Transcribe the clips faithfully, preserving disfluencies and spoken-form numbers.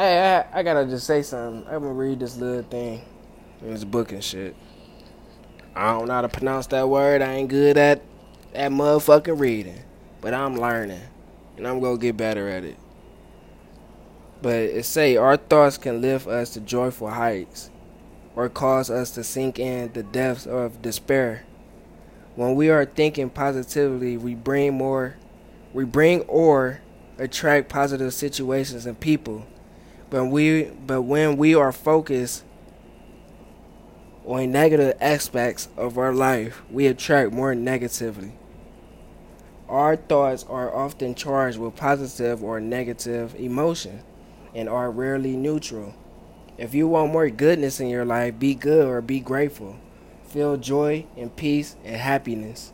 Hey, I, I gotta just say something. I'm gonna read this little thing in this book and shit. I don't know how to pronounce that word. I ain't good at that motherfucking reading. But I'm learning. And I'm gonna get better at it. But it say, our thoughts can lift us to joyful heights, or cause us to sink in the depths of despair. When we are thinking positively, we bring more, we bring or attract positive situations and people. But we, but when we are focused on negative aspects of our life, we attract more negativity. Our thoughts are often charged with positive or negative emotion, and are rarely neutral. If you want more goodness in your life, be good or be grateful. Feel joy and peace and happiness.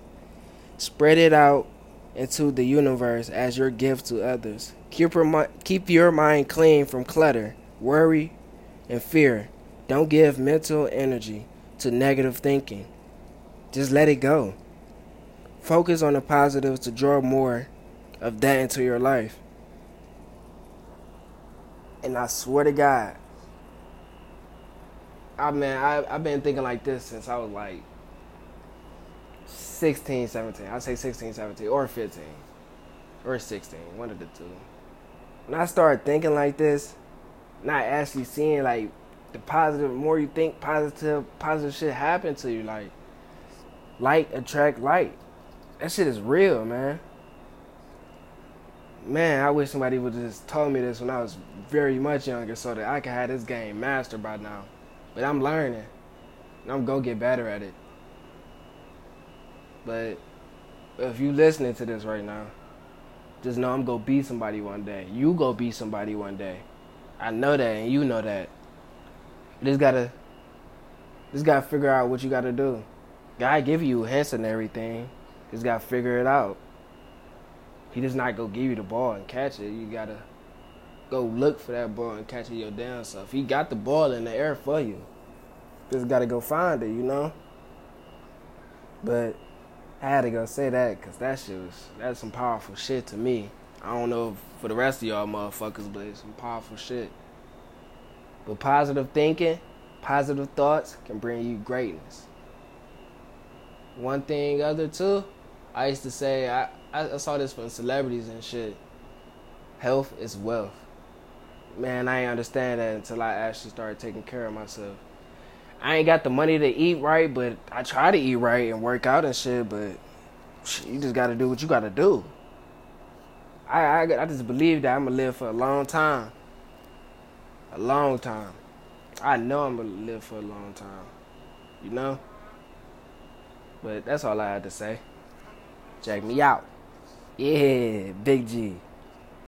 Spread it out into the universe as your gift to others. Keep your, keep your mind clean from clutter, worry, and fear. Don't give mental energy to negative thinking. Just let it go. Focus on the positives to draw more of that into your life. And I swear to God, I mean, I, I've been thinking like this since I was like sixteen, seventeen. I'd say sixteen, seventeen, or fifteen, or sixteen, one of the two. When I started thinking like this, not actually seeing like the positive, the more you think positive, positive shit happen to you. Like, light attract light. That shit is real, man. Man, I wish somebody would have just told me this when I was very much younger so that I could have this game mastered by now. But I'm learning, and I'm going to get better at it. But if you listening to this right now, just know I'm going to be somebody one day. You going to be somebody one day. I know that, and you know that. You just got to just gotta figure out what you got to do. God give you hints and everything. Just got to figure it out. He just not going to give you the ball and catch it. You got to go look for that ball and catch it your damn self. He got the ball in the air for you. Just got to go find it, you know? But I had to go say that because that shit was, that's some powerful shit to me. I don't know for the rest of y'all motherfuckers, but it's some powerful shit. But positive thinking, positive thoughts can bring you greatness. One thing, other two, I used to say, I, I saw this from celebrities and shit. Health is wealth. Man, I ain't understand that until I actually started taking care of myself. I ain't got the money to eat right, but I try to eat right and work out and shit, but you just got to do what you got to do. I, I, I just believe that I'm going to live for a long time. A long time. I know I'm going to live for a long time. You know? But that's all I had to say. Check me out. Yeah, Big G.